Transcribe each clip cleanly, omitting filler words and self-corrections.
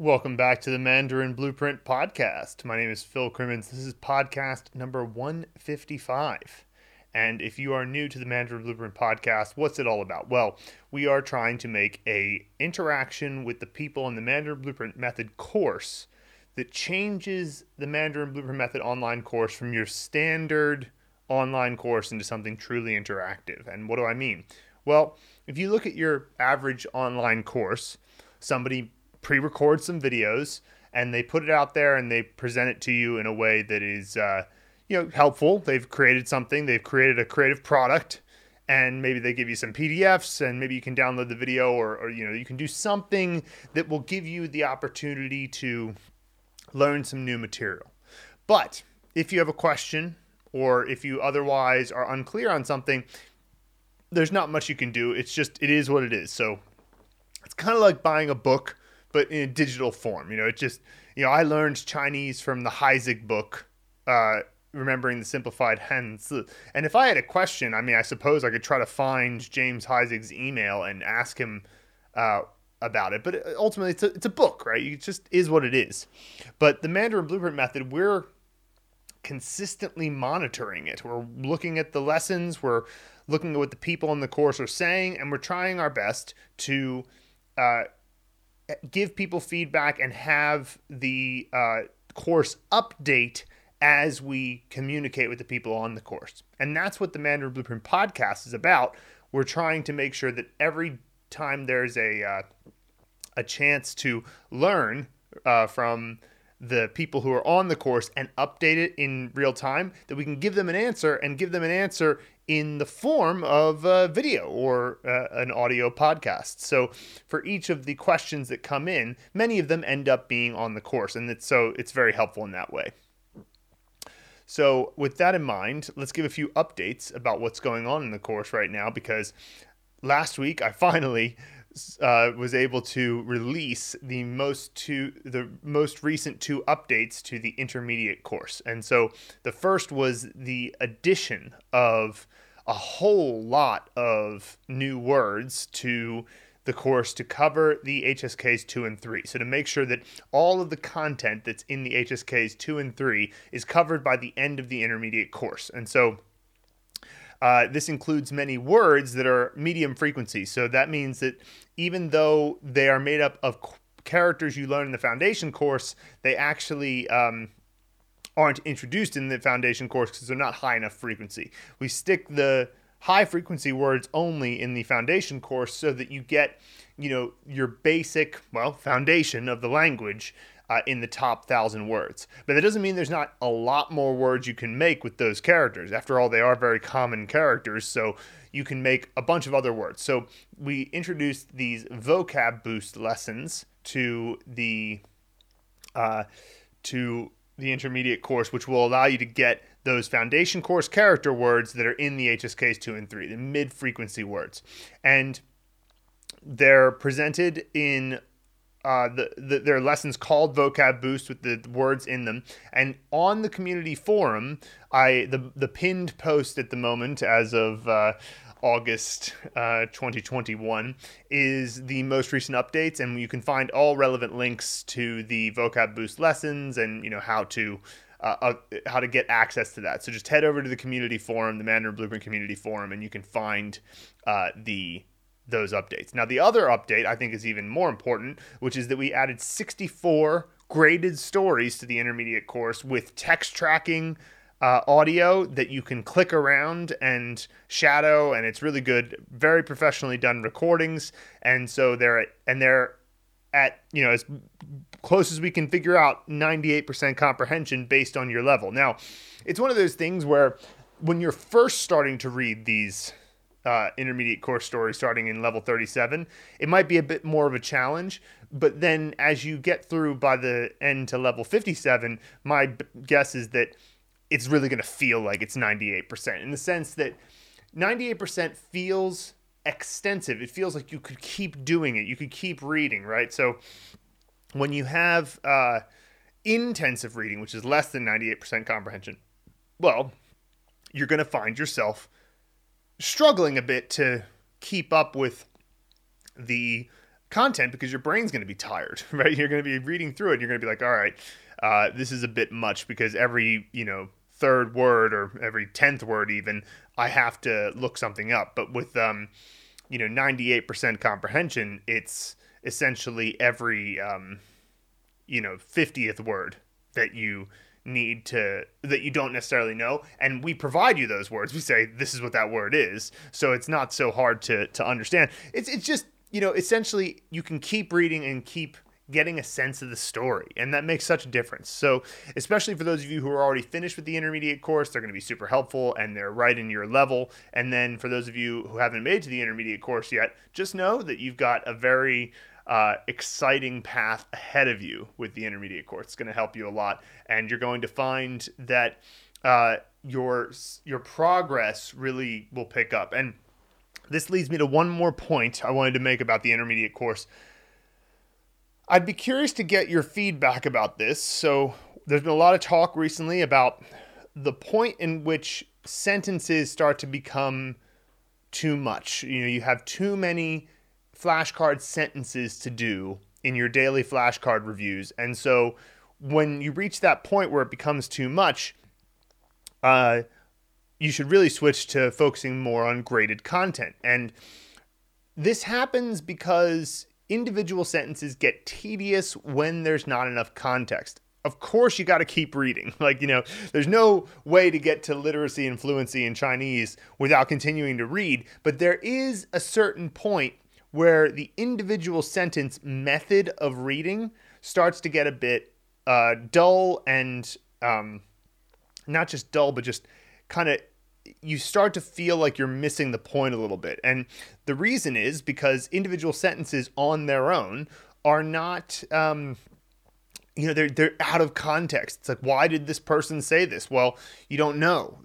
Welcome back to the Mandarin Blueprint Podcast. My name is Phil Crimmins. This is podcast number 155. And if you are new to the Mandarin Blueprint Podcast, what's it all about? Well, we are trying to make an interaction with the people in the Mandarin Blueprint Method course that changes the Mandarin Blueprint Method online course from your standard online course into something truly interactive. And what do I mean? Well, if you look at your average online course, somebody pre-record some videos and they put it out there and they present it to you in a way that is helpful. They've created something, they've created a creative product, and maybe they give you some PDFs and maybe you can download the video or you can do something that will give you the opportunity to learn some new material. But if you have a question or if you otherwise are unclear on something, there's not much you can do. It is what it is. So it's kind of like buying a book but in a digital form. I learned Chinese from the Hanzi book, remembering the simplified Hanzi. And if I had a question, I suppose I could try to find James Hanzi's email and ask him about it. But ultimately, it's a book, right? It just is what it is. But the Mandarin Blueprint Method, we're consistently monitoring it. We're looking at the lessons. We're looking at what the people in the course are saying. And we're trying our best to give people feedback and have the course update as we communicate with the people on the course. And that's what the Mandarin Blueprint Podcast is about. We're trying to make sure that every time there's a chance to learn from the people who are on the course and update it in real time, that we can give them an answer and give them an answer in the form of a video or an audio podcast. So for each of the questions that come in, many of them end up being on the course. And it's very helpful in that way. So with that in mind, let's give a few updates about what's going on in the course right now, because last week I finally was able to release the most recent two updates to the intermediate course. And so the first was the addition of a whole lot of new words to the course to cover the HSKs 2 and 3. So to make sure that all of the content that's in the HSKs 2 and 3 is covered by the end of the intermediate course. And so this includes many words that are medium frequency. So that means that even though they are made up of characters you learn in the foundation course, they actually aren't introduced in the foundation course because they're not high enough frequency. We stick the high frequency words only in the foundation course so that you get, your basic, foundation of the language in the top 1,000 words. But that doesn't mean there's not a lot more words you can make with those characters. After all, they are very common characters, so you can make a bunch of other words. So we introduced these vocab boost lessons to the intermediate course, which will allow you to get those foundation course character words that are in the HSKs 2 and 3, the mid-frequency words. And they're presented in their lessons called Vocab Boost with the words in them. And on the community forum, the pinned post at the moment as of August 2021 is the most recent updates. And you can find all relevant links to the Vocab Boost lessons and how to get access to that. So just head over to the community forum, the Mandarin Blueprint community forum, and you can find those updates. Now, the other update I think is even more important, which is that we added 64 graded stories to the intermediate course with text tracking audio that you can click around and shadow, and it's really good, very professionally done recordings. And so they're at as close as we can figure out 98% comprehension based on your level. Now, it's one of those things where when you're first starting to read these intermediate course story starting in level 37, it might be a bit more of a challenge, but then as you get through by the end to level 57, my guess is that it's really going to feel like it's 98%, in the sense that 98% feels extensive. It feels like you could keep doing it. You could keep reading, right? So when you have intensive reading, which is less than 98% comprehension, you're going to find yourself struggling a bit to keep up with the content because your brain's going to be tired, right? You're going to be reading through it. And you're going to be like, all right, this is a bit much because every, you know, third word or every 10th word even, I have to look something up. But with, 98% comprehension, it's essentially every, 50th word that you need to, that you don't necessarily know. And we provide you those words. We say, this is what that word is. So it's not so hard to understand. It's just, essentially you can keep reading and keep getting a sense of the story. And that makes such a difference. So especially for those of you who are already finished with the intermediate course, they're going to be super helpful and they're right in your level. And then for those of you who haven't made it to the intermediate course yet, just know that you've got a very exciting path ahead of you with the intermediate course. It's going to help you a lot. And you're going to find that your progress really will pick up. And this leads me to one more point I wanted to make about the intermediate course. I'd be curious to get your feedback about this. So there's been a lot of talk recently about the point in which sentences start to become too much. You have too many flashcard sentences to do in your daily flashcard reviews. And so when you reach that point where it becomes too much, you should really switch to focusing more on graded content. And this happens because individual sentences get tedious when there's not enough context. Of course, you got to keep reading. There's no way to get to literacy and fluency in Chinese without continuing to read. But there is a certain point where the individual sentence method of reading starts to get a bit dull and not just dull, but just kind of you start to feel like you're missing the point a little bit. And the reason is because individual sentences on their own are not, they're out of context. It's like, why did this person say this? Well, you don't know.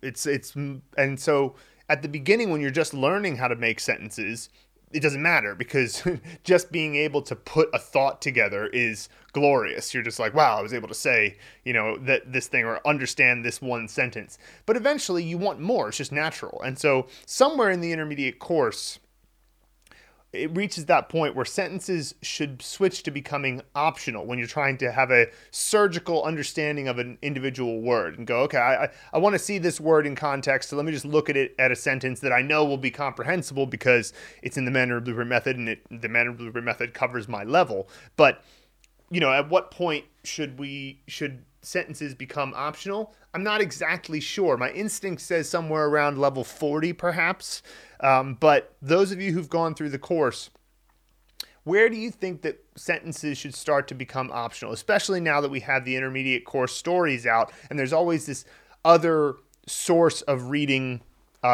And so at the beginning, when you're just learning how to make sentences, it doesn't matter because just being able to put a thought together is glorious. You're just like, wow, I was able to say, that this thing or understand this one sentence. But eventually you want more. It's just natural. And so somewhere in the intermediate course, it reaches that point where sentences should switch to becoming optional when you're trying to have a surgical understanding of an individual word and go, okay, I want to see this word in context. So let me just look at it at a sentence that I know will be comprehensible because it's in the Mandarin Blueprint method and the Mandarin Blueprint method covers my level. But at what point should sentences become optional? I'm not exactly sure. My instinct says somewhere around level 40, perhaps. But those of you who've gone through the course, where do you think that sentences should start to become optional? Especially now that we have the intermediate course stories out, and there's always this other source of reading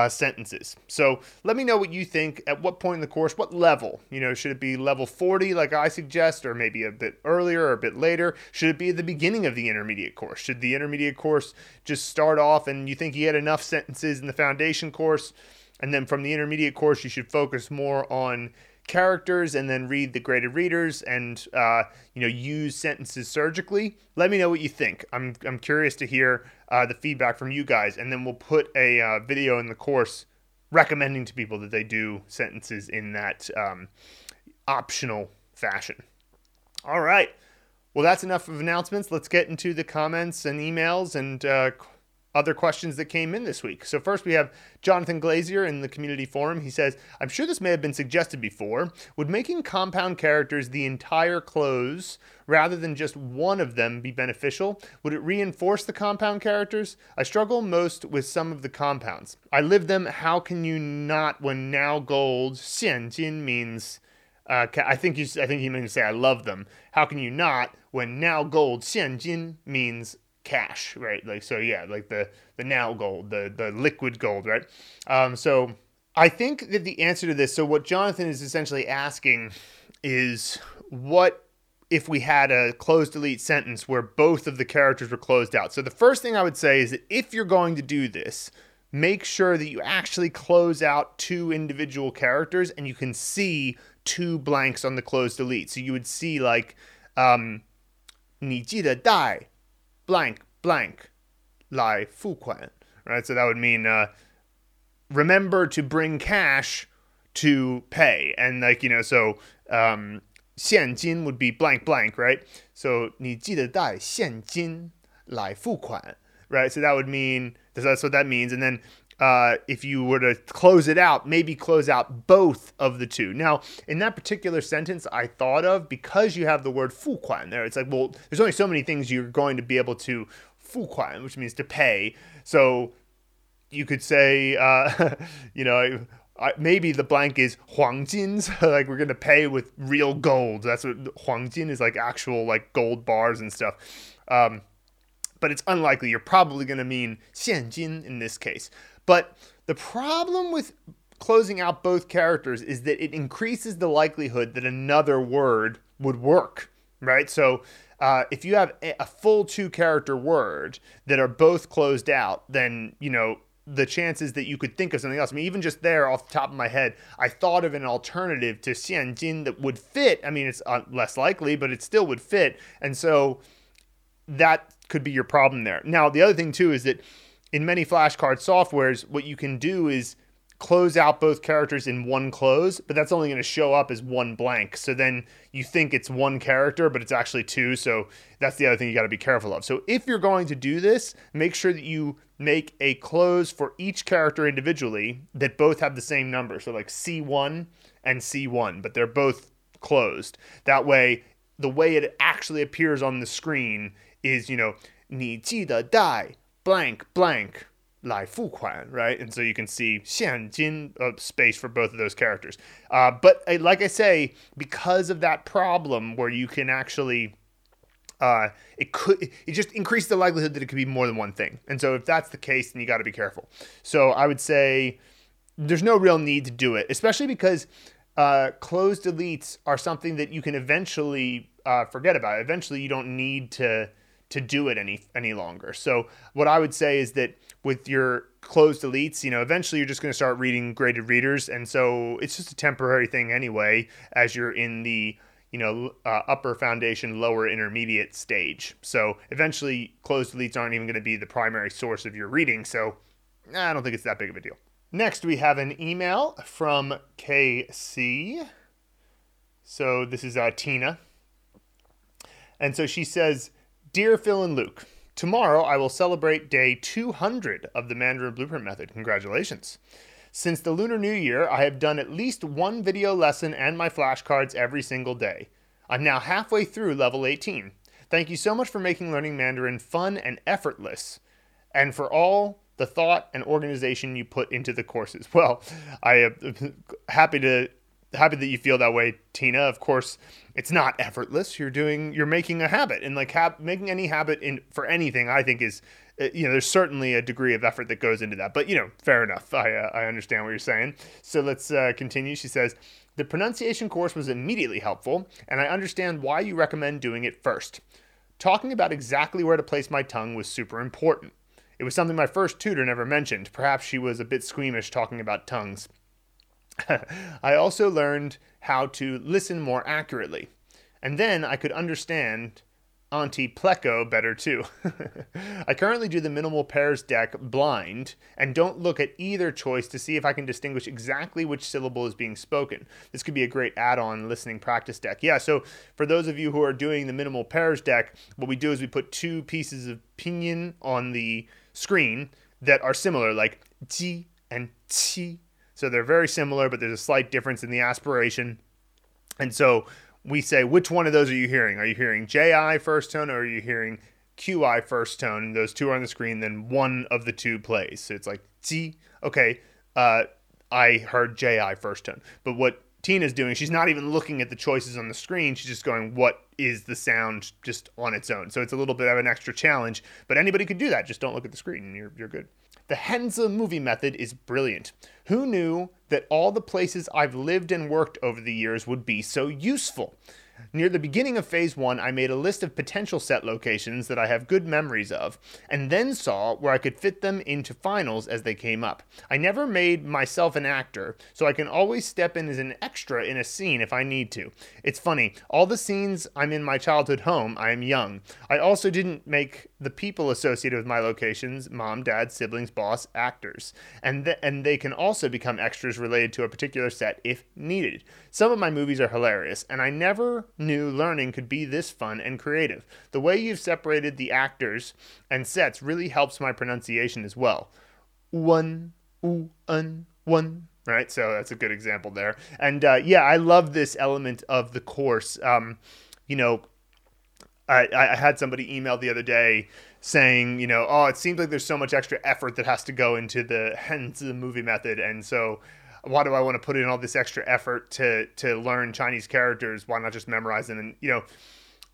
sentences. So let me know what you think. At what point in the course, what level, should it be level 40 like I suggest, or maybe a bit earlier or a bit later? Should it be at the beginning of the intermediate course? Should the intermediate course just start off and you think you had enough sentences in the foundation course? And then from the intermediate course, you should focus more on characters and then read the graded readers and, use sentences surgically. Let me know what you think. I'm curious to hear the feedback from you guys. And then we'll put a video in the course recommending to people that they do sentences in that optional fashion. All right. Well, that's enough of announcements. Let's get into the comments and emails and other questions that came in this week. So first we have Jonathan Glazier in the community forum. He says, I'm sure this may have been suggested before. Would making compound characters the entire close rather than just one of them be beneficial? Would it reinforce the compound characters? I struggle most with some of the compounds. I live them. How can you not when now gold, xian jin means, I think he meant to say I love them. How can you not when now gold, xian jin means cash, right? The now gold, the liquid gold, right? So I think that the answer to this, so what Jonathan is essentially asking is, what if we had a closed delete sentence where both of the characters were closed out? So the first thing I would say is that if you're going to do this, make sure that you actually close out two individual characters and you can see two blanks on the closed delete. So you would see like, 你记得带 blank, blank, 来付款, right? So that would mean, remember to bring cash to pay. And 现金 would be blank blank, right? So 你记得带现金来付款, right? So that would mean, that's what that means. And then if you were to close it out, maybe close out both of the two. Now, in that particular sentence I thought of, because you have the word 付款 there, it's like, well, there's only so many things you're going to be able to 付款, which means to pay. So you could say, maybe the blank is 黄金s, like we're going to pay with real gold. That's what 黄金 is, like actual like gold bars and stuff. But it's unlikely. You're probably going to mean 现金 in this case. But the problem with closing out both characters is that it increases the likelihood that another word would work, right? So if you have a full two-character word that are both closed out, then, the chances that you could think of something else. I mean, even just there off the top of my head, I thought of an alternative to 现金 that would fit. I mean, it's less likely, but it still would fit. And so that could be your problem there. Now, the other thing too is that in many flashcard softwares, what you can do is close out both characters in one close, but that's only going to show up as one blank. So then you think it's one character, but it's actually two. So that's the other thing you got to be careful of. So if you're going to do this, make sure that you make a close for each character individually that both have the same number. So like C1 and C1, but they're both closed. That way, the way it actually appears on the screen is, 你记得带 blank blank 来付款, right? And so you can see 现金 space for both of those characters. But like I say, because of that problem where you can actually, it just increased the likelihood that it could be more than one thing. And so if that's the case, then you got to be careful. So I would say there's no real need to do it, especially because closed deletes are something that you can eventually forget about. Eventually, you don't need to do it any longer. So what I would say is that with your closed deletes, eventually you're just going to start reading graded readers. And so it's just a temporary thing anyway, as you're in the, upper foundation, lower intermediate stage. So eventually closed deletes aren't even going to be the primary source of your reading. So I don't think it's that big of a deal. Next, we have an email from KC. So this is Tina. And so she says, Dear Phil and Luke, tomorrow I will celebrate day 200 of the Mandarin Blueprint Method. Congratulations. Since the Lunar New Year, I have done at least one video lesson and my flashcards every single day. I'm now halfway through level 18. Thank you so much for making learning Mandarin fun and effortless, and for all the thought and organization you put into the courses. Well, I am happy that you feel that way, Tina. Of course, it's not effortless. You're making a habit, and like making any habit for anything, I think is, there's certainly a degree of effort that goes into that, but fair enough. I understand what you're saying. So let's continue. She says, the pronunciation course was immediately helpful, and I understand why you recommend doing it first. Talking about exactly where to place my tongue was super important. It was something my first tutor never mentioned. Perhaps she was a bit squeamish talking about tongues. I also learned how to listen more accurately. And then I could understand Auntie Pleco better too. I currently do the minimal pairs deck blind and don't look at either choice to see if I can distinguish exactly which syllable is being spoken. This could be a great add-on listening practice deck. Yeah, so for those of you who are doing the minimal pairs deck, what we do is we put two pieces of pinyin on the screen that are similar, like ji and qi. So they're very similar, but there's a slight difference in the aspiration. And so we say, which one of those are you hearing? Are you hearing JI first tone, or are you hearing QI first tone? And those two are on the screen, then one of the two plays. So it's like, ji. Okay, I heard JI first tone. But what Tina's doing, she's not even looking at the choices on the screen. She's just going, what is the sound just on its own? So it's a little bit of an extra challenge, but anybody could do that. Just don't look at the screen and you're good. The Hanzi movie method is brilliant. Who knew that all the places I've lived and worked over the years would be so useful? Near the beginning of phase 1, I made a list of potential set locations that I have good memories of, and then saw where I could fit them into finals as they came up. I never made myself an actor, so I can always step in as an extra in a scene if I need to. It's funny, all the scenes I'm in my childhood home, I am young. I also didn't make the people associated with my locations, mom, dad, siblings, boss, actors. And they can also become extras related to a particular set if needed. Some of my movies are hilarious, and I never never knew learning could be this fun and creative. The way you've separated the actors and sets really helps my pronunciation as well. One, ooh, un, one. Right? So that's a good example there. And yeah, I love this element of the course. You know, I had somebody email the other day saying, you know, oh, it seems like there's so much extra effort that has to go into the movie method. And so why do I want to put in all this extra effort to learn Chinese characters? Why not just memorize them? And, you know,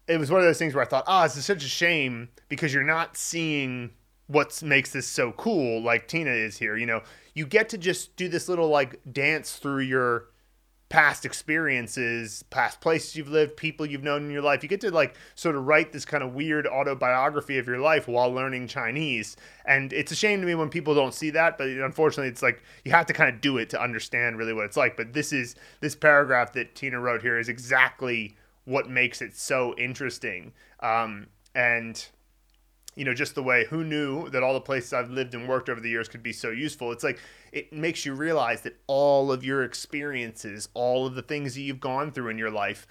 it was one of those things where I thought, this is such a shame because you're not seeing what makes this so cool like Tina is here. You know, you get to just do this little like dance through your past experiences, past places you've lived, people you've known in your life. You get to like sort of write this kind of weird autobiography of your life while learning Chinese. And it's a shame to me when people don't see that, but unfortunately it's like you have to kind of do it to understand really what it's like. But this paragraph that Tina wrote here is exactly what makes it so interesting. And you know, just the way, who knew that all the places I've lived and worked over the years could be so useful? It's like, it makes you realize that all of your experiences, all of the things that you've gone through in your life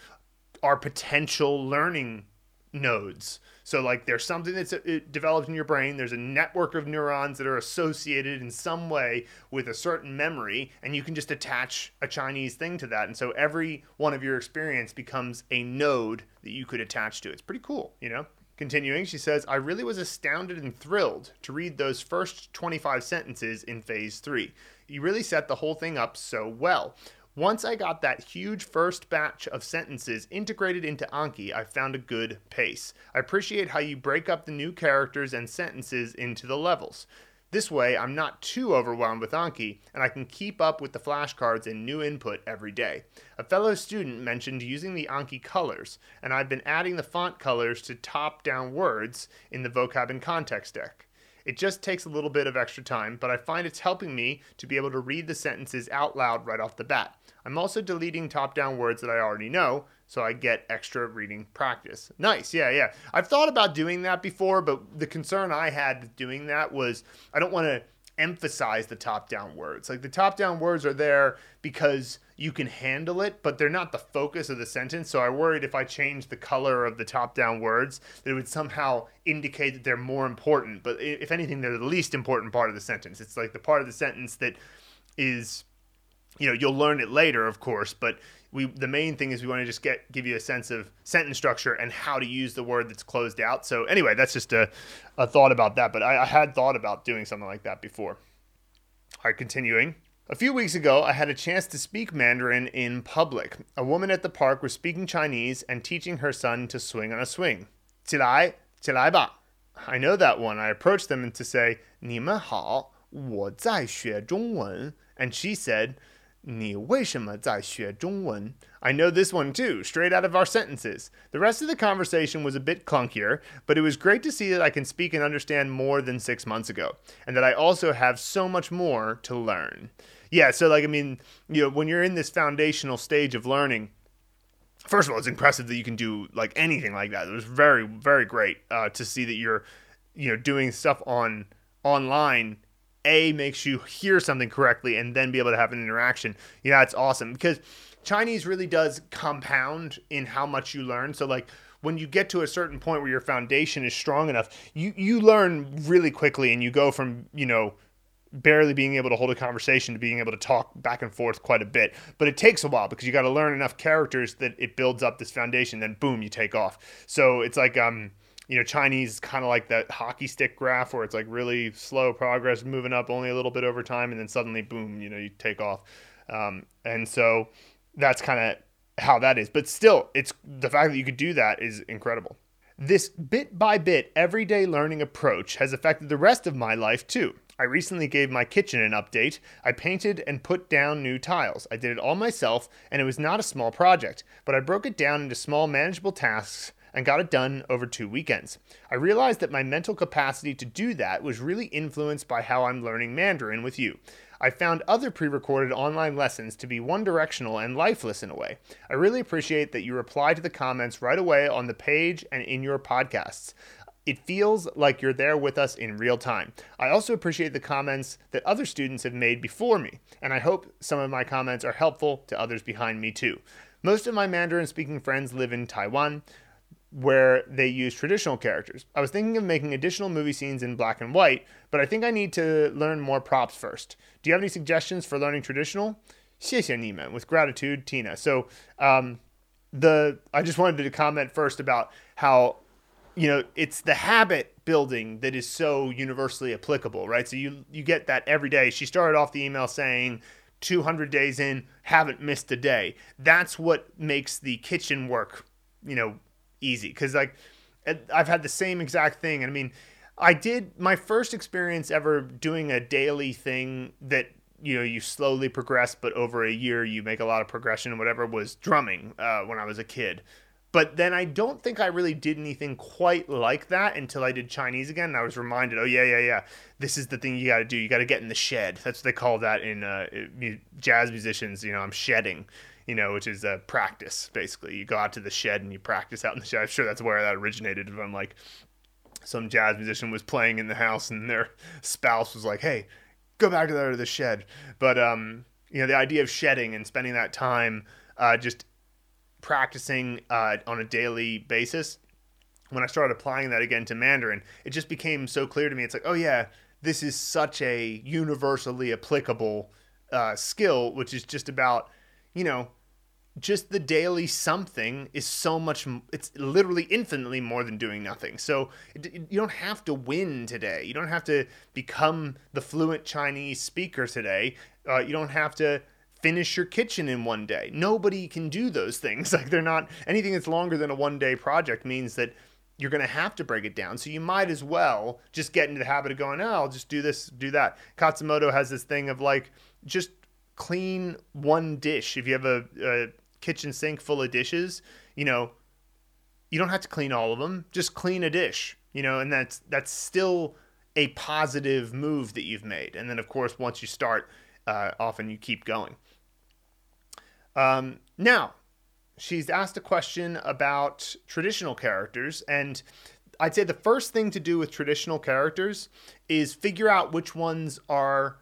are potential learning nodes. So like there's something that's developed in your brain. There's a network of neurons that are associated in some way with a certain memory, and you can just attach a Chinese thing to that. And so every one of your experience becomes a node that you could attach to. It's pretty cool, you know? Continuing, she says, I really was astounded and thrilled to read those first 25 sentences in phase 3. You really set the whole thing up so well. Once I got that huge first batch of sentences integrated into Anki, I found a good pace. I appreciate how you break up the new characters and sentences into the levels. This way, I'm not too overwhelmed with Anki, and I can keep up with the flashcards and new input every day. A fellow student mentioned using the Anki colors, and I've been adding the font colors to top-down words in the vocab and context deck. It just takes a little bit of extra time, but I find it's helping me to be able to read the sentences out loud right off the bat. I'm also deleting top-down words that I already know, so I get extra reading practice. Nice, yeah. I've thought about doing that before, but the concern I had with doing that was I don't want to emphasize the top-down words. Like, the top-down words are there because you can handle it, but they're not the focus of the sentence, so I worried if I changed the color of the top-down words that it would somehow indicate that they're more important. But if anything, they're the least important part of the sentence. It's like the part of the sentence that is, you know, you'll learn it later, of course, but the main thing is we want to just give you a sense of sentence structure and how to use the word that's closed out. So anyway, that's just a thought about that. But I had thought about doing something like that before. All right, continuing. A few weeks ago, I had a chance to speak Mandarin in public. A woman at the park was speaking Chinese and teaching her son to swing on a swing. 起来吧. I know that one. I approached them to say, 你们好,我在学中文. And she said, 你为什么在学中文? I know this one too, straight out of our sentences. The rest of the conversation was a bit clunkier, but it was great to see that I can speak and understand more than 6 months ago, and that I also have so much more to learn. Yeah, so like, I mean, you know, when you're in this foundational stage of learning, first of all, it's impressive that you can do like anything like that. It was very, very great to see that you're, you know, doing stuff online. A, makes you hear something correctly and then be able to have an interaction. Yeah, it's awesome because Chinese really does compound in how much you learn. So like when you get to a certain point where your foundation is strong enough, you learn really quickly and you go from, you know, barely being able to hold a conversation to being able to talk back and forth quite a bit. But it takes a while because you got to learn enough characters that it builds up this foundation, then boom, you take off. So it's like, you know, Chinese is kind of like that hockey stick graph where it's like really slow progress, moving up only a little bit over time, and then suddenly, boom, you know, you take off. And so that's kind of how that is. But still, it's the fact that you could do that is incredible. This bit-by-bit everyday learning approach has affected the rest of my life too. I recently gave my kitchen an update. I painted and put down new tiles. I did it all myself, and it was not a small project, but I broke it down into small manageable tasks and got it done over 2 weekends. I realized that my mental capacity to do that was really influenced by how I'm learning Mandarin with you. I found other pre-recorded online lessons to be one-directional and lifeless in a way. I really appreciate that you reply to the comments right away on the page and in your podcasts. It feels like you're there with us in real time. I also appreciate the comments that other students have made before me, and I hope some of my comments are helpful to others behind me too. Most of my Mandarin-speaking friends live in Taiwan, where they use traditional characters. I was thinking of making additional movie scenes in black and white, but I think I need to learn more props first. Do you have any suggestions for learning traditional? 谢谢你们. With gratitude, Tina. So I just wanted to comment first about how, you know, it's the habit building that is so universally applicable, right? So you get that every day. She started off the email saying, 200 days in, haven't missed a day. That's what makes the kitchen work, you know, easy. Because like I've had the same exact thing. And I mean, I did my first experience ever doing a daily thing that, you know, you slowly progress, but over a year you make a lot of progression and whatever, was drumming when I was a kid. But then I don't think I really did anything quite like that until I did Chinese again. And I was reminded, oh, yeah. This is the thing you got to do. You got to get in the shed. That's what they call that in jazz musicians. You know, I'm shedding, you know, which is practice, basically. You go out to the shed and you practice out in the shed. I'm sure that's where that originated from. Like some jazz musician was playing in the house and their spouse was like, hey, go back to the shed. But, you know, the idea of shedding and spending that time just practicing on a daily basis, when I started applying that again to Mandarin, it just became so clear to me. It's like, oh yeah, this is such a universally applicable skill, which is just about, you know, just the daily something is so much, it's literally infinitely more than doing nothing. So you don't have to win today. You don't have to become the fluent Chinese speaker today. You don't have to finish your kitchen in one day. Nobody can do those things. Like, they're not, anything that's longer than a one-day project means that you're going to have to break it down. So you might as well just get into the habit of going, oh, I'll just do this, do that. Katsumoto has this thing of like, just clean one dish. If you have a kitchen sink full of dishes, you know, you don't have to clean all of them. Just clean a dish, you know, and that's still a positive move that you've made. And then, of course, once you start, often you keep going. Now, she's asked a question about traditional characters, and I'd say the first thing to do with traditional characters is figure out which ones are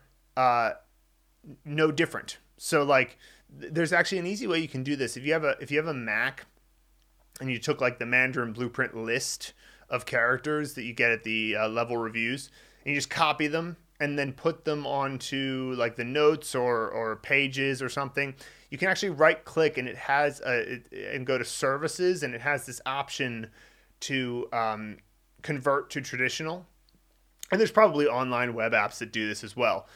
no different. So, like, there's actually an easy way you can do this. If you have a Mac and you took like the Mandarin Blueprint list of characters that you get at the level reviews, and you just copy them and then put them onto like the notes or pages or something, you can actually right click and it has and go to services, and it has this option to convert to traditional. And there's probably online web apps that do this as well.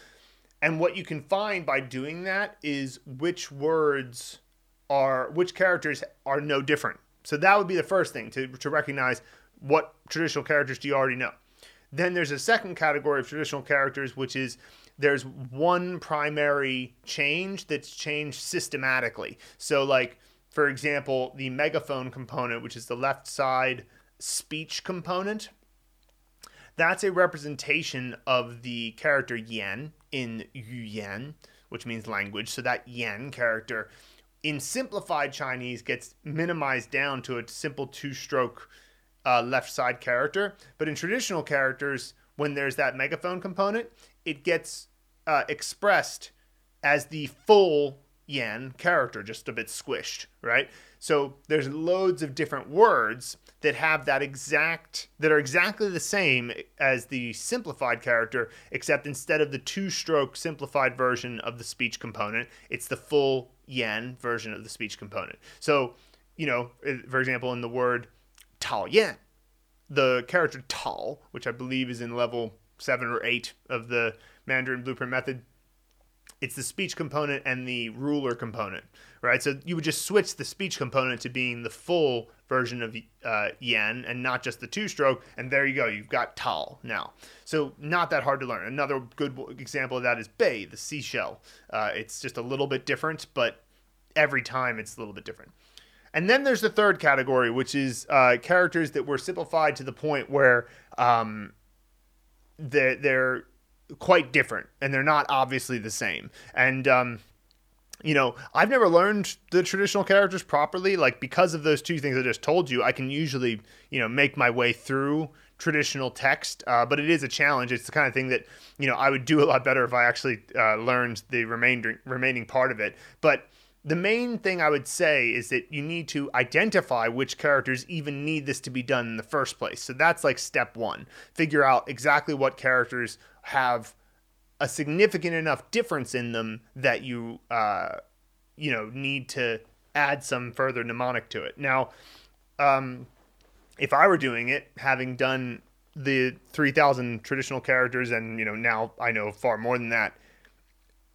And what you can find by doing that is which characters are no different. So that would be the first thing, to recognize what traditional characters do you already know. Then there's a second category of traditional characters, which is there's one primary change that's changed systematically. So like, for example, the megaphone component, which is the left side speech component, that's a representation of the character yan in yuyan, which means language. So that yan character in simplified Chinese gets minimized down to a simple two-stroke left side character. But in traditional characters, when there's that megaphone component, it gets expressed as the full yan character, just a bit squished, right? So there's loads of different words that have that are exactly the same as the simplified character, except instead of the two-stroke simplified version of the speech component, it's the full yan version of the speech component. So, you know, for example, in the word Tao Yan, the character Tao, which I believe is in level 7 or 8 of the Mandarin Blueprint method, it's the speech component and the ruler component, right? So you would just switch the speech component to being the full version of Yan and not just the two-stroke, and there you go, you've got Tao now. So not that hard to learn. Another good example of that is Bei, the seashell. It's just a little bit different, but every time it's a little bit different. And then there's the third category, which is characters that were simplified to the point where they're quite different and they're not obviously the same. And, you know, I've never learned the traditional characters properly. Like, because of those two things I just told you, I can usually, you know, make my way through traditional text, but it is a challenge. It's the kind of thing that, you know, I would do a lot better if I actually learned the remaining part of it. But the main thing I would say is that you need to identify which characters even need this to be done in the first place. So that's like step one. Figure out exactly what characters have a significant enough difference in them that you, you know, need to add some further mnemonic to it. Now, if I were doing it, having done the 3,000 traditional characters, and, you know, now I know far more than that,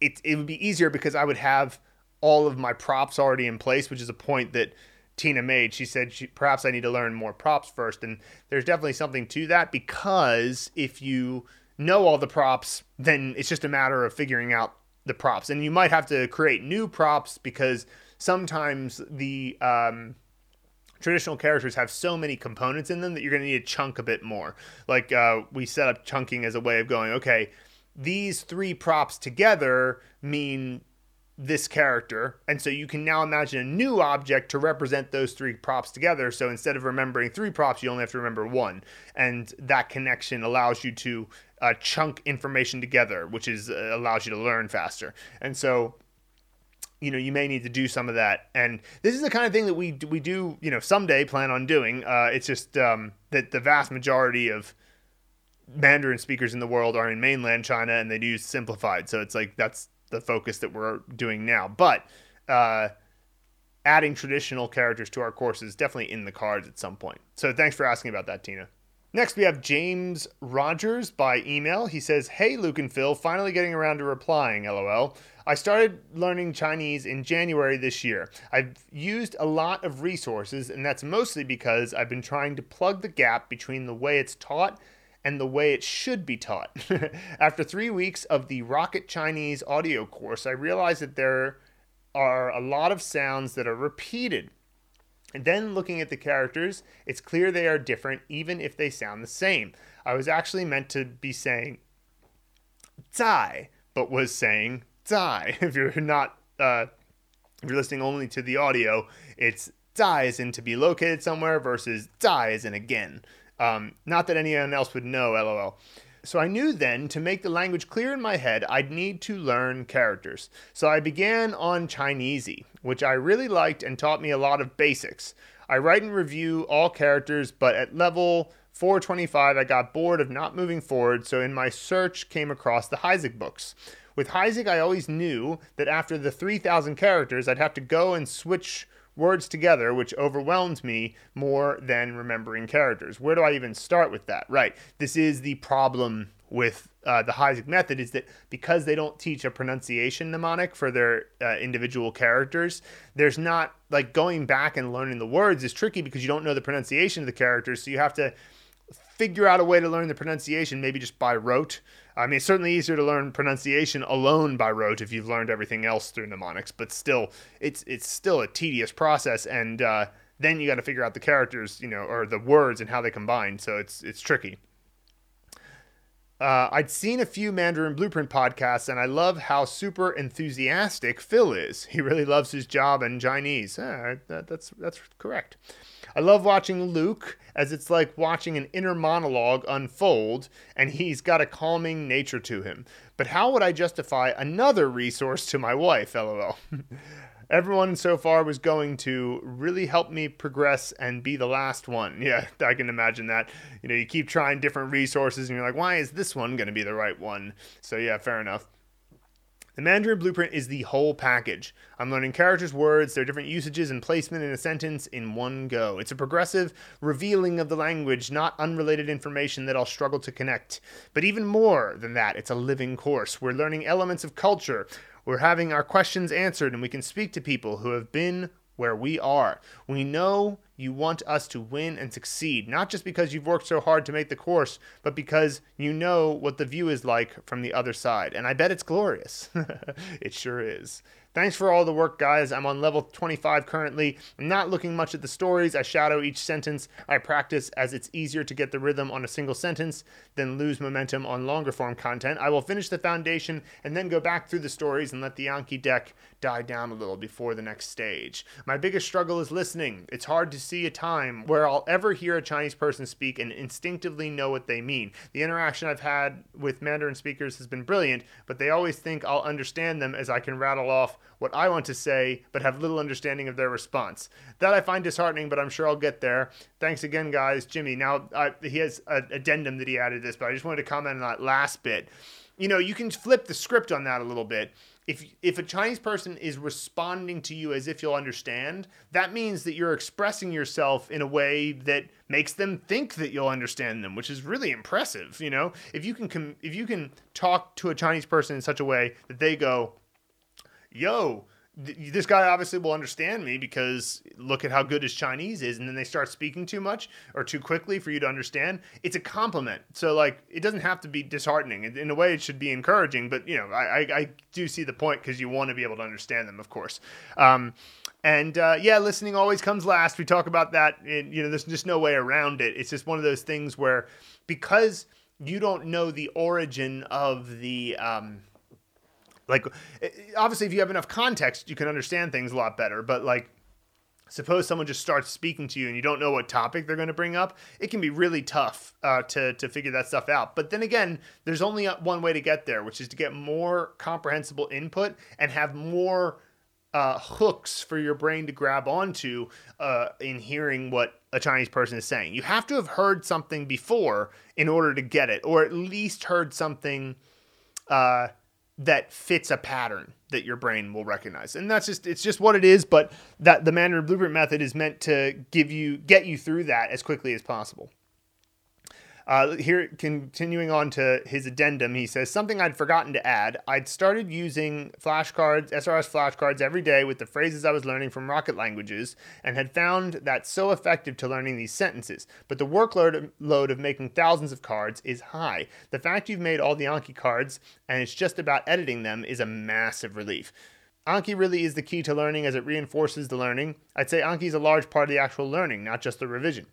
it would be easier because I would have all of my props already in place, which is a point that Tina made. She said, perhaps I need to learn more props first. And there's definitely something to that, because if you know all the props, then it's just a matter of figuring out the props. And you might have to create new props, because sometimes the traditional characters have so many components in them that you're going to need to chunk a bit more. Like we set up chunking as a way of going, okay, these three props together mean this character. And so you can now imagine a new object to represent those three props together. So instead of remembering three props, you only have to remember one. And that connection allows you to chunk information together, which is allows you to learn faster. And so, you know, you may need to do some of that. And this is the kind of thing that we do, you know, someday plan on doing. It's just that the vast majority of Mandarin speakers in the world are in mainland China, and they do simplified. So it's like, that's the focus that we're doing now. But adding traditional characters to our course is definitely in the cards at some point. So thanks for asking about that, Tina. Next, we have James Rogers by email. He says, "Hey, Luke and Phil, finally getting around to replying, LOL. I started learning Chinese in January this year. I've used a lot of resources, and that's mostly because I've been trying to plug the gap between the way it's taught and the way it should be taught. After 3 weeks of the Rocket Chinese audio course, I realized that there are a lot of sounds that are repeated. And then looking at the characters, it's clear they are different, even if they sound the same. I was actually meant to be saying zai, but was saying zai. If you're not, if you're listening only to the audio, it's zai as in to be located somewhere versus zai as in again. Not that anyone else would know, LOL. So I knew then to make the language clear in my head, I'd need to learn characters. So I began on Chinesey, which I really liked and taught me a lot of basics. I write and review all characters, but at level 425, I got bored of not moving forward. So in my search came across the Heisig books. With Heisig, I always knew that after the 3,000 characters, I'd have to go and switch words together, which overwhelmed me more than remembering characters. Where do I even start with that? Right. This is the problem with the Heisig method, is that because they don't teach a pronunciation mnemonic for their individual characters, there's not, like, going back and learning the words is tricky because you don't know the pronunciation of the characters. So you have to figure out a way to learn the pronunciation, maybe just by rote. I mean, it's certainly easier to learn pronunciation alone by rote if you've learned everything else through mnemonics, but still, it's still a tedious process, and then you got to figure out the characters, you know, or the words and how they combine, so it's tricky. I'd seen a few Mandarin Blueprint podcasts, and I love how super enthusiastic Phil is. He really loves his job and Chinese. That's correct. I love watching Luke, as it's like watching an inner monologue unfold, and he's got a calming nature to him. But how would I justify another resource to my wife, LOL? Everyone so far was going to really help me progress and be the last one. Yeah, I can imagine that. You know, you keep trying different resources and you're like, why is this one going to be the right one? So yeah, fair enough. The Mandarin Blueprint is the whole package. I'm learning characters, words, their different usages, and placement in a sentence in one go. It's a progressive revealing of the language, not unrelated information that I'll struggle to connect. But even more than that, it's a living course. We're learning elements of culture. We're having our questions answered, and we can speak to people who have been where we are. We know you want us to win and succeed, not just because you've worked so hard to make the course, but because you know what the view is like from the other side. And I bet it's glorious. It sure is. Thanks for all the work, guys. I'm on level 25 currently. I'm not looking much at the stories. I shadow each sentence. I practice, as it's easier to get the rhythm on a single sentence than lose momentum on longer form content. I will finish the foundation and then go back through the stories and let the Anki deck die down a little before the next stage. My biggest struggle is listening. It's hard to see a time where I'll ever hear a Chinese person speak and instinctively know what they mean. The interaction I've had with Mandarin speakers has been brilliant, but they always think I'll understand them as I can rattle off what I want to say, but have little understanding of their response. That I find disheartening, but I'm sure I'll get there. Thanks again, guys. Jimmy, now he has an addendum that he added this, but I just wanted to comment on that last bit. You know, you can flip the script on that a little bit. If a Chinese person is responding to you as if you'll understand, that means that you're expressing yourself in a way that makes them think that you'll understand them, which is really impressive. You know, if you can talk to a Chinese person in such a way that they go, yo, this guy obviously will understand me because look at how good his Chinese is, and then they start speaking too much or too quickly for you to understand, it's a compliment. So, like, it doesn't have to be disheartening. In a way, it should be encouraging, but, you know, I do see the point because you want to be able to understand them, of course. And listening always comes last. We talk about that, and, you know, there's just no way around it. It's just one of those things where because you don't know the origin of the... Like, obviously, if you have enough context, you can understand things a lot better. But, like, suppose someone just starts speaking to you and you don't know what topic they're going to bring up. It can be really tough to figure that stuff out. But then again, there's only one way to get there, which is to get more comprehensible input and have more hooks for your brain to grab onto in hearing what a Chinese person is saying. You have to have heard something before in order to get it, or at least heard something... that fits a pattern that your brain will recognize. And that's just, it's just what it is, but that the Mandarin Blueprint method is meant to get you through that as quickly as possible. Here, continuing on to his addendum, he says, something I'd forgotten to add. I'd started using flashcards, SRS flashcards every day with the phrases I was learning from rocket languages and had found that so effective to learning these sentences. But the workload of making thousands of cards is high. The fact you've made all the Anki cards and it's just about editing them is a massive relief. Anki really is the key to learning as it reinforces the learning. I'd say Anki is a large part of the actual learning, not just the revision.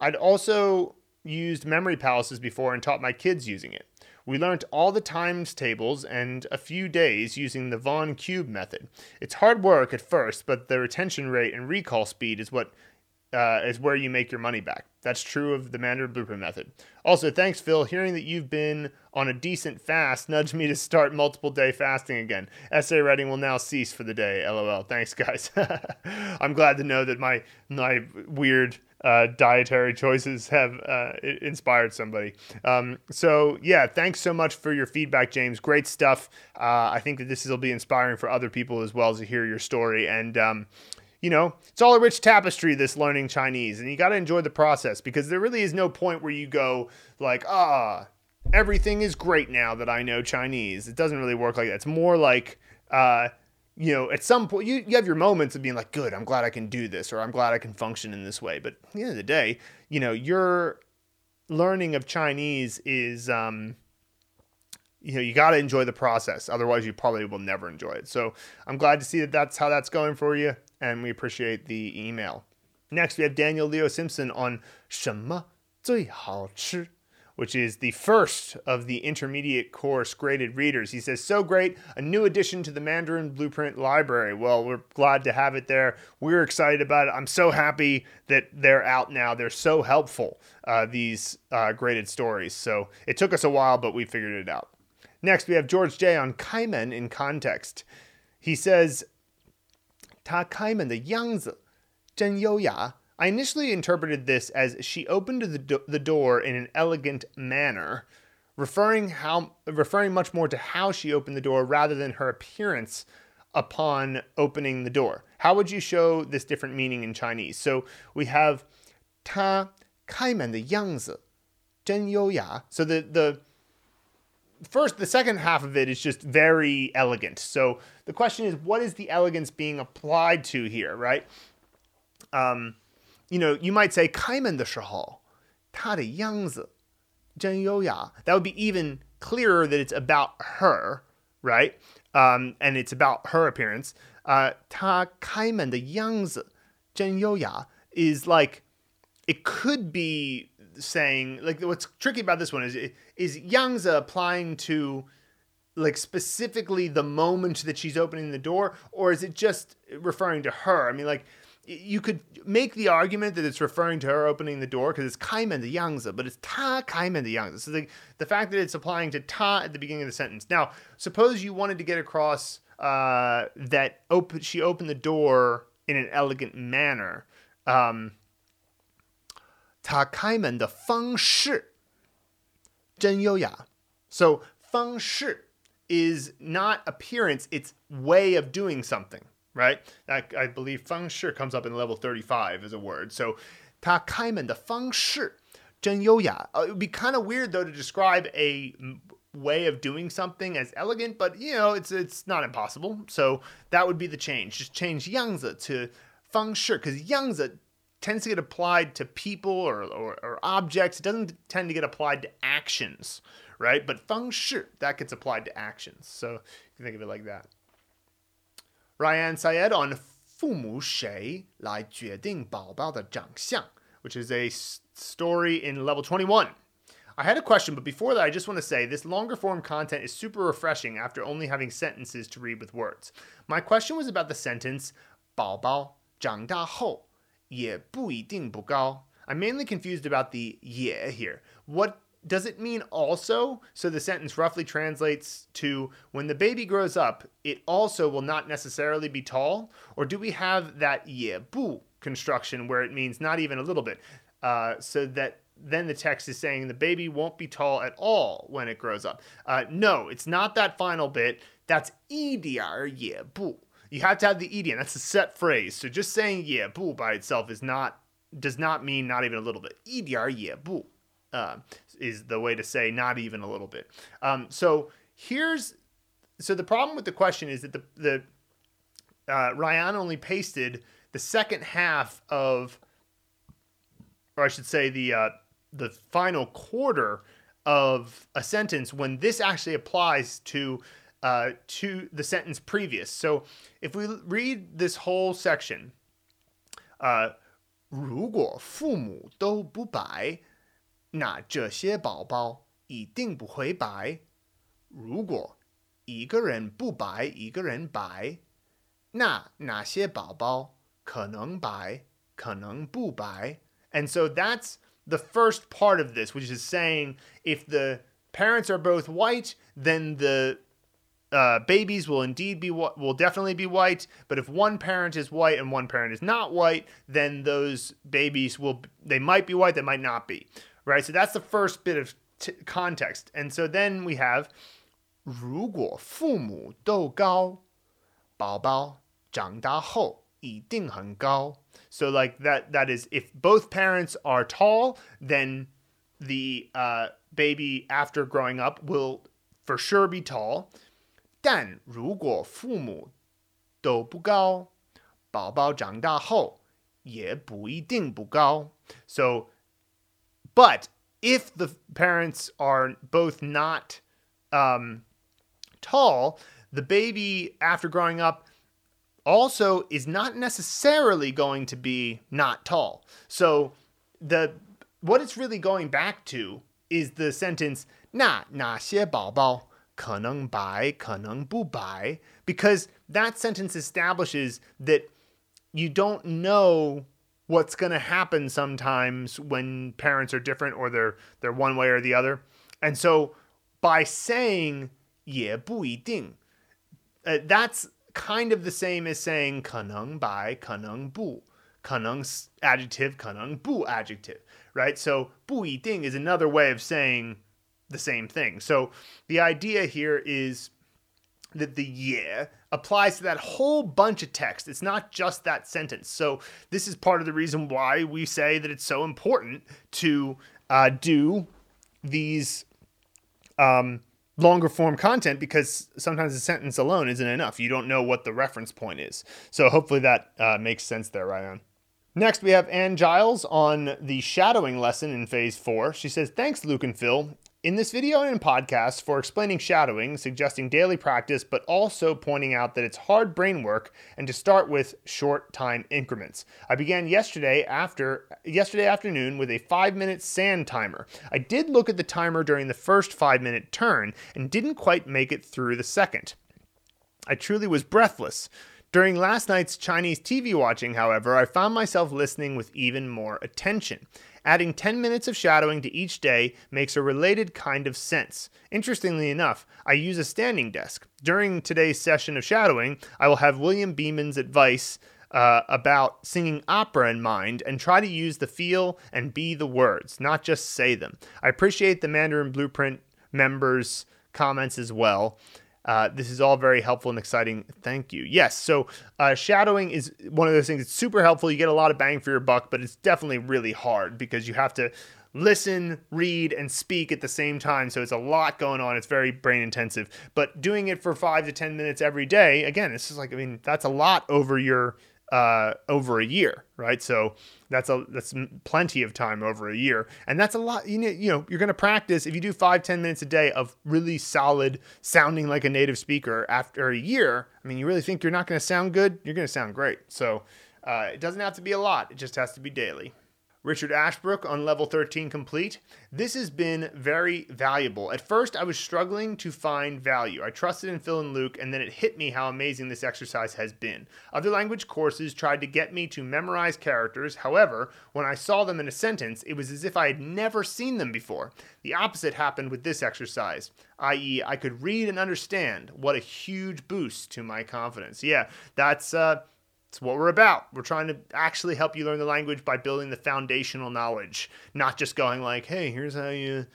I'd also... used memory palaces before and taught my kids using it. We learned all the times tables and a few days using the Von Cube method. It's hard work at first, but the retention rate and recall speed is what is where you make your money back. That's true of the Mandarin Blueprint method. Also, thanks, Phil. Hearing that you've been on a decent fast nudged me to start multiple day fasting again. Essay writing will now cease for the day. LOL. Thanks, guys. I'm glad to know that my weird... dietary choices have inspired somebody. So, thanks so much for your feedback, James. Great stuff. I think that this will be inspiring for other people as well, to hear your story. And, you know, it's all a rich tapestry, this learning Chinese. And you got to enjoy the process, because there really is no point where you go like, everything is great now that I know Chinese. It doesn't really work like that. It's more like... you know, at some point, you have your moments of being like, good, I'm glad I can do this, or I'm glad I can function in this way. But at the end of the day, you know, your learning of Chinese is, you know, you got to enjoy the process. Otherwise, you probably will never enjoy it. So I'm glad to see that that's how that's going for you, and we appreciate the email. Next, we have Daniel Leo Simpson on 什么最好吃?, which is the first of the intermediate course graded readers. He says, so great, a new addition to the Mandarin Blueprint library. Well, we're glad to have it there. We're excited about it. I'm so happy that they're out now. They're so helpful, these graded stories. So it took us a while, but we figured it out. Next, we have George Jay on Kaimen in context. He says, Ta Kaimen de Yangzi, Zhen Youya. I initially interpreted this as she opened the door in an elegant manner, referring much more to how she opened the door rather than her appearance upon opening the door. How would you show this different meaning in Chinese? So we have 她开门的样子真优雅. So the second half of it is just very elegant. So the question is, what is the elegance being applied to here, right? You know, you might say, 开门的时候,她的样子真优雅. That would be even clearer that it's about her, right? And it's about her appearance. 她开门的样子真优雅is like, it could be saying, like, what's tricky about this one is 样子 applying to, like, specifically the moment that she's opening the door, or is it just referring to her? I mean, like, you could make the argument that it's referring to her opening the door because it's 开门的样子, but it's 她开门的样子. So the fact that it's applying to 她 at the beginning of the sentence. Now, suppose you wanted to get across that she opened the door in an elegant manner. 她开门的方式真优雅. So 方式 is not appearance, it's way of doing something, right? I believe 方式 comes up in level 35 as a word. So 她开门的方式真优雅. It would be kind of weird, though, to describe a way of doing something as elegant, but, you know, it's not impossible. So that would be the change. Just change 样子 to 方式, because 样子 tends to get applied to people or objects. It doesn't tend to get applied to actions, right? But 方式, that gets applied to actions. So you can think of it like that. Ryan Syed on 父母谁来决定宝宝的长相, which is a story in level 21. I had a question, but before that, I just want to say this longer form content is super refreshing after only having sentences to read with words. My question was about the sentence, 宝宝长大后也不一定不高. I'm mainly confused about the 也 here. What does it mean also? So the sentence roughly translates to, when the baby grows up, it also will not necessarily be tall? Or do we have that 也不 construction where it means not even a little bit? So that then the text is saying the baby won't be tall at all when it grows up. No, it's not that final bit. That's 一点也不. You have to have the 一点. That's a set phrase. So just saying 也不 by itself does not mean not even a little bit. 一点也不 is the way to say not even a little bit. So the problem with the question is that the Ryan only pasted the second half of, or I should say the final quarter of a sentence, when this actually applies to the sentence previous. So if we read this whole section, 如果父母都不白，那这些宝宝一定不会白；如果一个人不白，一个人白，那哪些宝宝可能白，可能不白。And so that's the first part of this, which is saying if the parents are both white, then the babies will definitely be white. But if one parent is white and one parent is not white, then those babies they might be white, they might not be, right? So that's the first bit of context. And so then we have 如果父母都高，宝宝长大后一定很高. So like that is, if both parents are tall, then the baby after growing up will for sure be tall. 但如果父母都不高，宝宝长大后也不一定不高. So, but if the parents are both not tall, the baby after growing up also is not necessarily going to be not tall. So what it's really going back to is the sentence 那哪些宝宝可能白可能不白, because that sentence establishes that you don't know what's going to happen sometimes when parents are different, or they're one way or the other. And so by saying 也不一定, that's kind of the same as saying 可能白可能不, 可能 adjective, 可能不 adjective, right? So 不一定 is another way of saying the same thing. So the idea here is that the 也 applies to that whole bunch of text. It's not just that sentence. So this is part of the reason why we say that it's so important to do these longer form content, because sometimes a sentence alone isn't enough. You don't know what the reference point is. So hopefully that makes sense there, Ryan. Next, we have Ann Giles on the shadowing lesson in phase 4. She says, thanks, Luke and Phil, in this video and in podcasts for explaining shadowing, suggesting daily practice, but also pointing out that it's hard brain work and to start with short time increments. I began yesterday afternoon with a 5-minute sand timer. I did look at the timer during the first 5-minute turn and didn't quite make it through the second. I truly was breathless. During last night's Chinese TV watching, however, I found myself listening with even more attention. Adding 10 minutes of shadowing to each day makes a related kind of sense. Interestingly enough, I use a standing desk. During today's session of shadowing, I will have William Beeman's advice about singing opera in mind and try to use the feel and be the words, not just say them. I appreciate the Mandarin Blueprint members' comments as well. This is all very helpful and exciting. Thank you. Yes, so shadowing is one of those things that's super helpful. You get a lot of bang for your buck, but it's definitely really hard because you have to listen, read, and speak at the same time. So it's a lot going on. It's very brain intensive. But doing it for 5 to 10 minutes every day, again, it's just like, I mean, that's a lot over your over a year, right? So that's plenty of time over a year. And that's a lot, you know, you're going to practice. If you do 5-10 minutes a day of really solid sounding like a native speaker after a year, I mean, you really think you're not going to sound good? You're going to sound great. So it doesn't have to be a lot. It just has to be daily. Richard Ashbrook on level 13 complete. This has been very valuable. At first, I was struggling to find value. I trusted in Phil and Luke, and then it hit me how amazing this exercise has been. Other language courses tried to get me to memorize characters. However, when I saw them in a sentence, it was as if I had never seen them before. The opposite happened with this exercise, i.e. I could read and understand. What a huge boost to my confidence. Yeah, that's what we're about. We're trying to actually help you learn the language by building the foundational knowledge, not just going like, hey, here's how you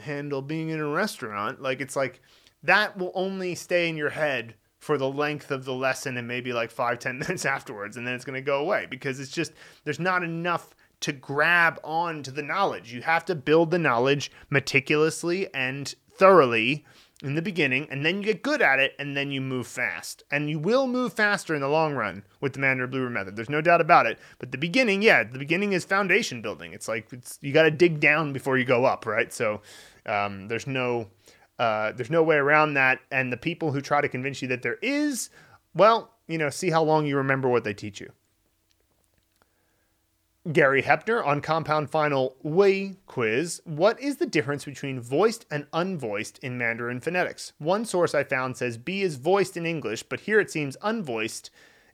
handle being in a restaurant. Like, it's like that will only stay in your head for the length of the lesson and maybe like 5-10 minutes afterwards. And then it's going to go away because it's just, there's not enough to grab on to the knowledge. You have to build the knowledge meticulously and thoroughly in the beginning, and then you get good at it, and then you move fast. And you will move faster in the long run with the Mandarin Blueprint method. There's no doubt about it. But the beginning, yeah, the beginning is foundation building. It's like you got to dig down before you go up, right? So there's no way around that. And the people who try to convince you that there is, well, you know, see how long you remember what they teach you. Gary Hepner on Compound Final Wei Quiz. What is the difference between voiced and unvoiced in Mandarin phonetics? One source I found says B is voiced in English, but here it seems unvoiced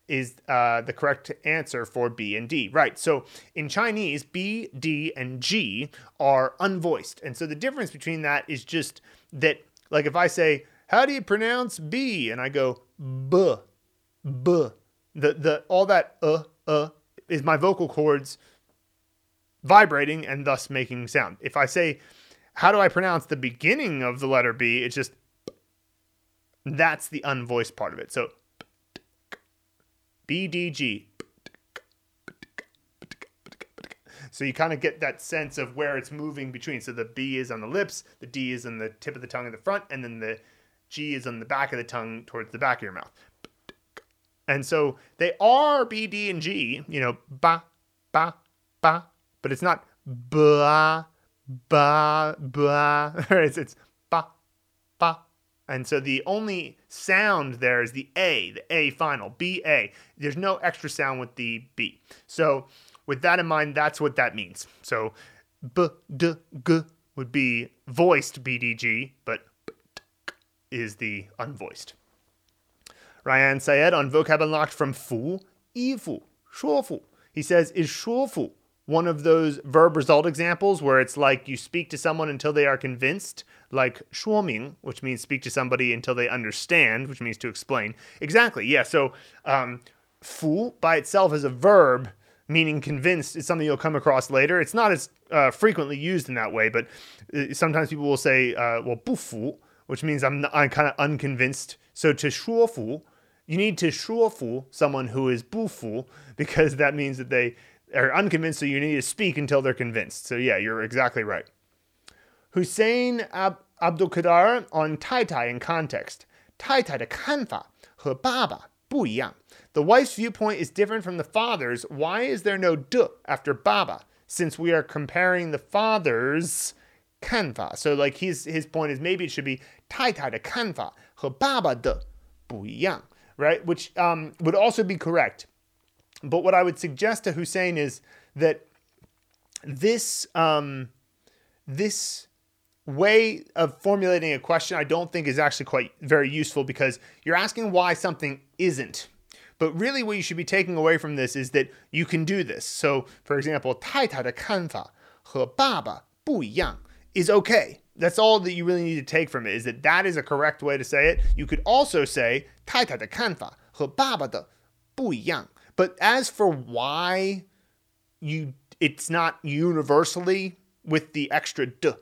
is the correct answer for B and D. Right, so in Chinese, B, D, and G are unvoiced. And so the difference between that is just that, like if I say, how do you pronounce B? And I go, B, B. The all that is my vocal cords vibrating and thus making sound. If I say, how do I pronounce the beginning of the letter B? It's just, that's the unvoiced part of it. So, B, D, G. So you kind of get that sense of where it's moving between. So the B is on the lips, the D is on the tip of the tongue in the front, and then the G is on the back of the tongue towards the back of your mouth. And so they are B, D, and G, you know, ba, ba, ba, but it's not ba, ba, ba, it's ba, ba. And so the only sound there is the A final, B, A. There's no extra sound with the B. So with that in mind, that's what that means. So B, D, G would be voiced B, D, G, but is the unvoiced. Ryan Syed on Vocab Unlocked from Fu, Yifu, Shuofu. He says, is Shuofu one of those verb result examples where it's like you speak to someone until they are convinced, like Shuoming, which means speak to somebody until they understand, which means to explain. Exactly, yeah. So Fu by itself is a verb, meaning convinced is something you'll come across later. It's not as frequently used in that way, but sometimes people will say, well, 不服, which means I'm kind of unconvinced. So to Shuofu, you need to shuofu someone who is bufu because that means that they are unconvinced, so you need to speak until they're convinced. So yeah, you're exactly right. Hussein Abdul Qadar on Tai Tai in context. Tai Tai de kanfa he baba bu yang. The wife's viewpoint is different from the father's. Why is there no du after baba? Since we are comparing the father's kanfa. So like his point is maybe it should be Tai Tai de kanfa he baba de bu yang. Right, which would also be correct. But what I would suggest to Hussein is that this way of formulating a question I don't think is actually quite very useful because you're asking why something isn't. But really what you should be taking away from this is that you can do this. So, for example, 太太的看法和爸爸不一样 is okay. That's all that you really need to take from it, is that that is a correct way to say it. You could also say 太太的看法和爸爸的不一样. But as for why it's not universally with the extra duh,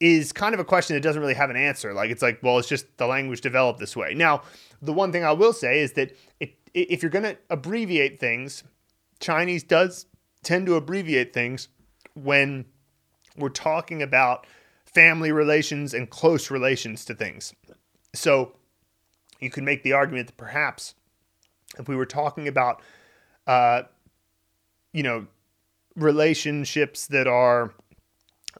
is kind of a question that doesn't really have an answer. Like, it's like, well, it's just the language developed this way. Now, the one thing I will say is that if you're going to abbreviate things, Chinese does tend to abbreviate things when we're talking about family relations and close relations to things. So you can make the argument that perhaps if we were talking about, relationships that are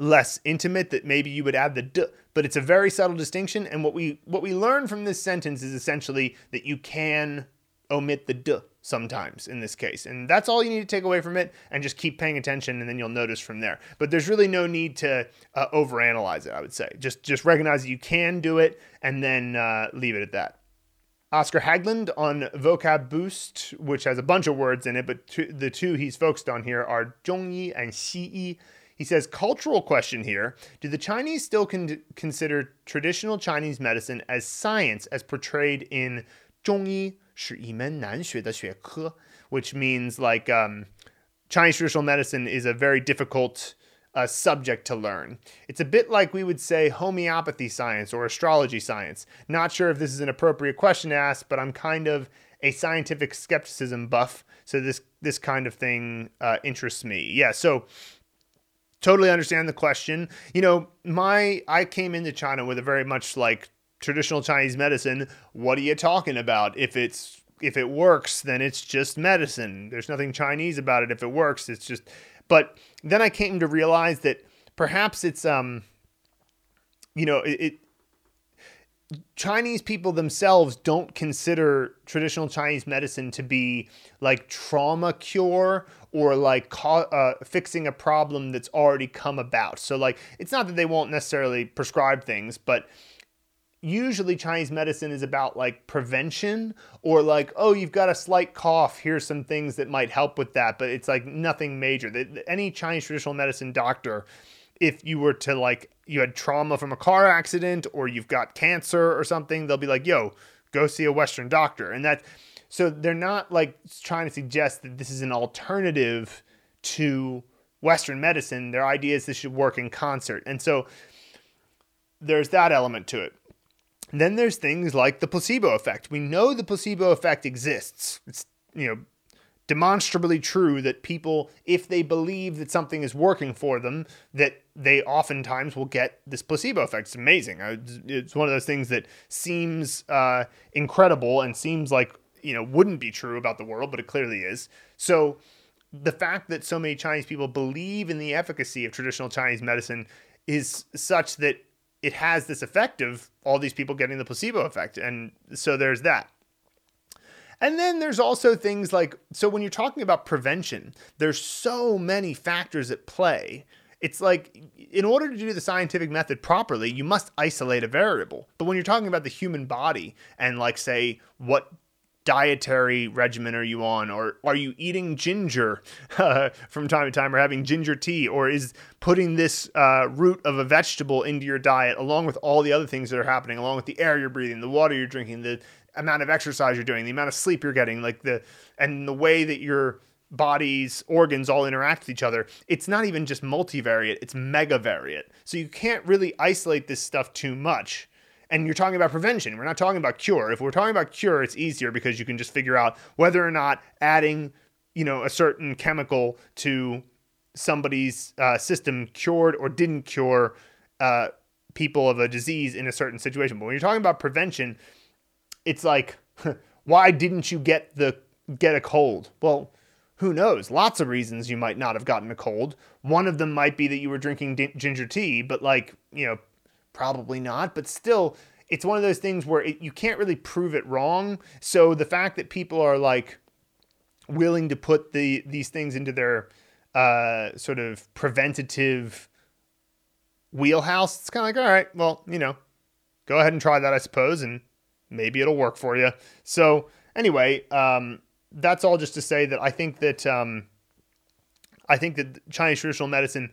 less intimate, that maybe you would add the duh, but it's a very subtle distinction. And what we learn from this sentence is essentially that you can omit the duh sometimes in this case. And that's all you need to take away from it, and just keep paying attention, and then you'll notice from there. But there's really no need to overanalyze it, I would say. Just recognize that you can do it, and then leave it at that. Oscar Hagland on Vocab Boost, which has a bunch of words in it, but the two he's focused on here are zhongyi and xiyi. He says, cultural question here. Do the Chinese still consider traditional Chinese medicine as science as portrayed in 中医 是一门难学的学科, which means like Chinese traditional medicine is a very difficult subject to learn. It's a bit like we would say homeopathy science or astrology science. Not sure if this is an appropriate question to ask, but I'm kind of a scientific skepticism buff, so this kind of thing interests me. Yeah, so totally understand the question. I came into China with a very much like traditional Chinese medicine. What are you talking about? If it works, then it's just medicine. There's nothing Chinese about it. If it works, it's just. But then I came to realize that perhaps it's Chinese people themselves don't consider traditional Chinese medicine to be like trauma cure or like fixing a problem that's already come about. So like, it's not that they won't necessarily prescribe things, but usually Chinese medicine is about like prevention or like, oh, you've got a slight cough, here's some things that might help with that. But it's like nothing major. Any Chinese traditional medicine doctor, if you were to like, you had trauma from a car accident or you've got cancer or something, they'll be like, yo, go see a Western doctor. And that, so they're not like trying to suggest that this is an alternative to Western medicine. Their idea is this should work in concert. And so there's that element to it. And then there's things like the placebo effect. We know the placebo effect exists. It's, demonstrably true that people, if they believe that something is working for them, that they oftentimes will get this placebo effect. It's amazing. It's one of those things that seems incredible and seems like, wouldn't be true about the world, but it clearly is. So the fact that so many Chinese people believe in the efficacy of traditional Chinese medicine is such that it has this effect of all these people getting the placebo effect. And so there's that. And then there's also things like, so when you're talking about prevention, there's so many factors at play. It's like, in order to do the scientific method properly, you must isolate a variable. But when you're talking about the human body and like, say, what dietary regimen are you on? Or are you eating ginger from time to time, or having ginger tea? Or is putting this root of a vegetable into your diet, along with all the other things that are happening, along with the air you're breathing, the water you're drinking, the amount of exercise you're doing, the amount of sleep you're getting, and the way that your body's organs all interact with each other. It's not even just multivariate, it's megavariate. So you can't really isolate this stuff too much. And you're talking about prevention. We're not talking about cure. If we're talking about cure, it's easier because you can just figure out whether or not adding, a certain chemical to somebody's system cured or didn't cure people of a disease in a certain situation. But when you're talking about prevention, it's like, why didn't you get a cold? Well, who knows? Lots of reasons you might not have gotten a cold. One of them might be that you were drinking ginger tea, but probably not. But still, it's one of those things where you can't really prove it wrong. So the fact that people are like willing to put these things into their sort of preventative wheelhouse, it's kind of like, all right, well, go ahead and try that, I suppose, and maybe it'll work for you. So anyway, that's all just to say that I think that Chinese traditional medicine,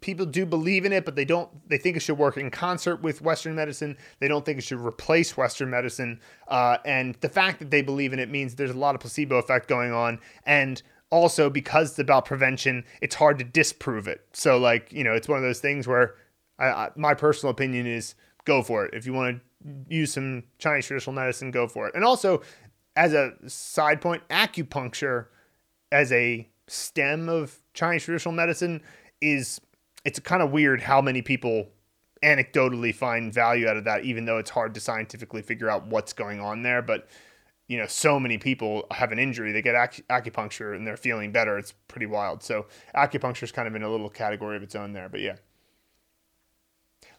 people do believe in it, but they think it should work in concert with Western medicine. They don't think it should replace Western medicine. And the fact that they believe in it means there's a lot of placebo effect going on. And also because it's about prevention, it's hard to disprove it. So it's one of those things where my personal opinion is go for it. If you want to use some Chinese traditional medicine, go for it. And also, as a side point, acupuncture as a stem of Chinese traditional medicine it's kind of weird how many people anecdotally find value out of that, even though it's hard to scientifically figure out what's going on there. But so many people have an injury, they get acupuncture and they're feeling better. It's pretty wild. So acupuncture is kind of in a little category of its own there. But yeah,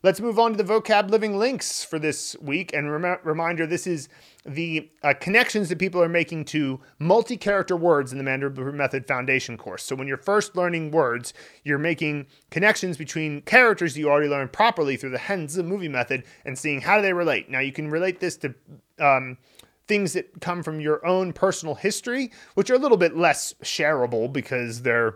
let's move on to the vocab living links for this week. And reminder, this is the connections that people are making to multi-character words in the Mandarin Blueprint Method Foundation course. So when you're first learning words, you're making connections between characters you already learned properly through the Hanzi movie method and seeing how do they relate. Now you can relate this to things that come from your own personal history, which are a little bit less shareable because they're,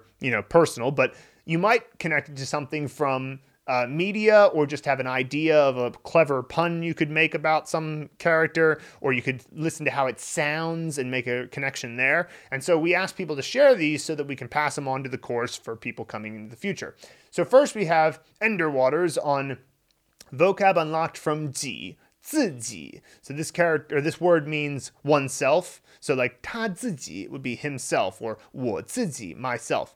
personal, but you might connect it to something from media, or just have an idea of a clever pun you could make about some character, or you could listen to how it sounds and make a connection there. And so we ask people to share these so that we can pass them on to the course for people coming into the future. So first we have Ender Waters on vocab unlocked from ji, ziji. So this word means oneself. So ta ziji would be himself, or wo ziji, myself.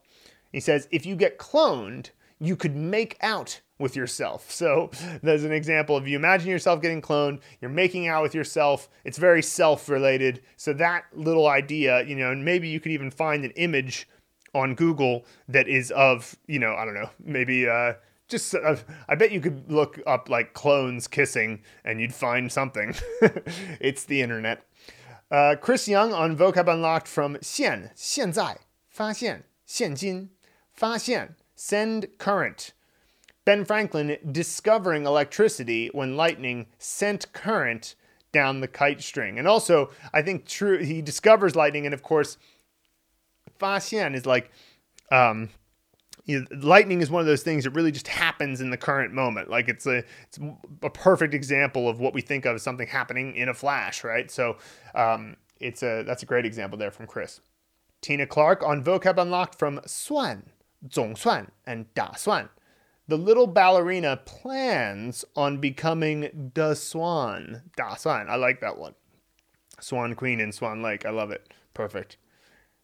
He says, if you get cloned, you could make out with yourself. So there's an example of you imagine yourself getting cloned, you're making out with yourself. It's very self-related. So that little idea, and maybe you could even find an image on Google that is of, I don't know, maybe I bet you could look up clones kissing and you'd find something. It's the internet. Chris Young on vocab unlocked from 现, 现在, 发现, 现今, 发现. Send current. Ben Franklin discovering electricity when lightning sent current down the kite string. And also, I think he discovers lightning, and of course, 发现 is lightning is one of those things that really just happens in the current moment. It's a perfect example of what we think of as something happening in a flash, right? So that's a great example there from Chris. Tina Clark on vocab unlocked from 算. 总算 and 打算. The little ballerina plans on becoming the swan. 打算. I like that one. Swan Queen and Swan Lake. I love it. Perfect.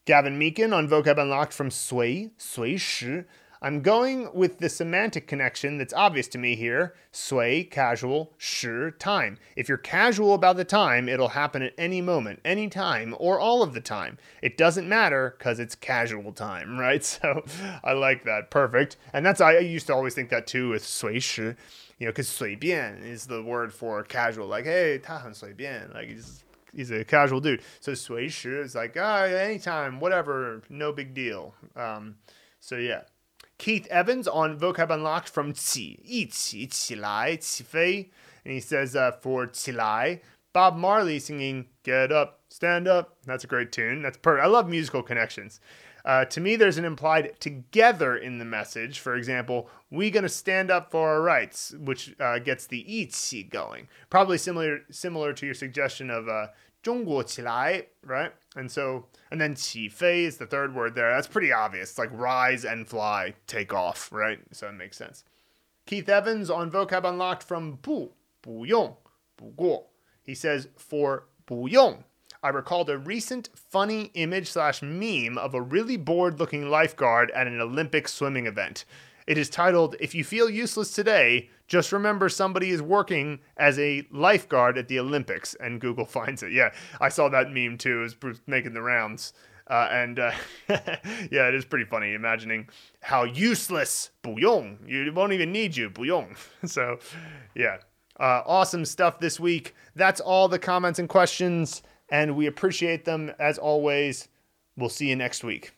Gavin Meekin on vocab unlocked from 随, 随时. I'm going with the semantic connection that's obvious to me here. 随, casual, 时, time. If you're casual about the time, it'll happen at any moment, any time, or all of the time. It doesn't matter because it's casual time, right? So I like that. Perfect. And I used to always think that too with 随时, because 随便 is the word for casual. Hey, 他很随便. He's a casual dude. So 随时 is anytime, whatever, no big deal. So yeah. Keith Evans on vocab unlocked from 起, 一起, 起来, 起飞. And he says for 起来, Bob Marley singing, get up, stand up. That's a great tune. That's perfect. I love musical connections. To me, there's an implied together in the message. For example, we gonna stand up for our rights, which gets the 一起 going. Probably similar to your suggestion of 中国起来, right? And then 起飞is the third word there. That's pretty obvious. It's rise and fly, take off, right? So it makes sense. Keith Evans on vocab unlocked from 不, 不用, 不过. He says for 不用. I recalled a recent funny image/meme of a really bored-looking lifeguard at an Olympic swimming event. It is titled, "If you feel useless today, just remember somebody is working as a lifeguard at the Olympics," and Google finds it. Yeah, I saw that meme too. It was making the rounds. Yeah, it is pretty funny imagining how useless, 不用, you won't even need you, 不用. So, yeah, awesome stuff this week. That's all the comments and questions, and we appreciate them as always. We'll see you next week.